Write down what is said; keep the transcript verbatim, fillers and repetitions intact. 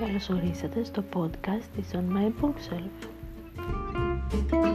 Καλώς ορίσατε στο podcast της On My Bookshelf.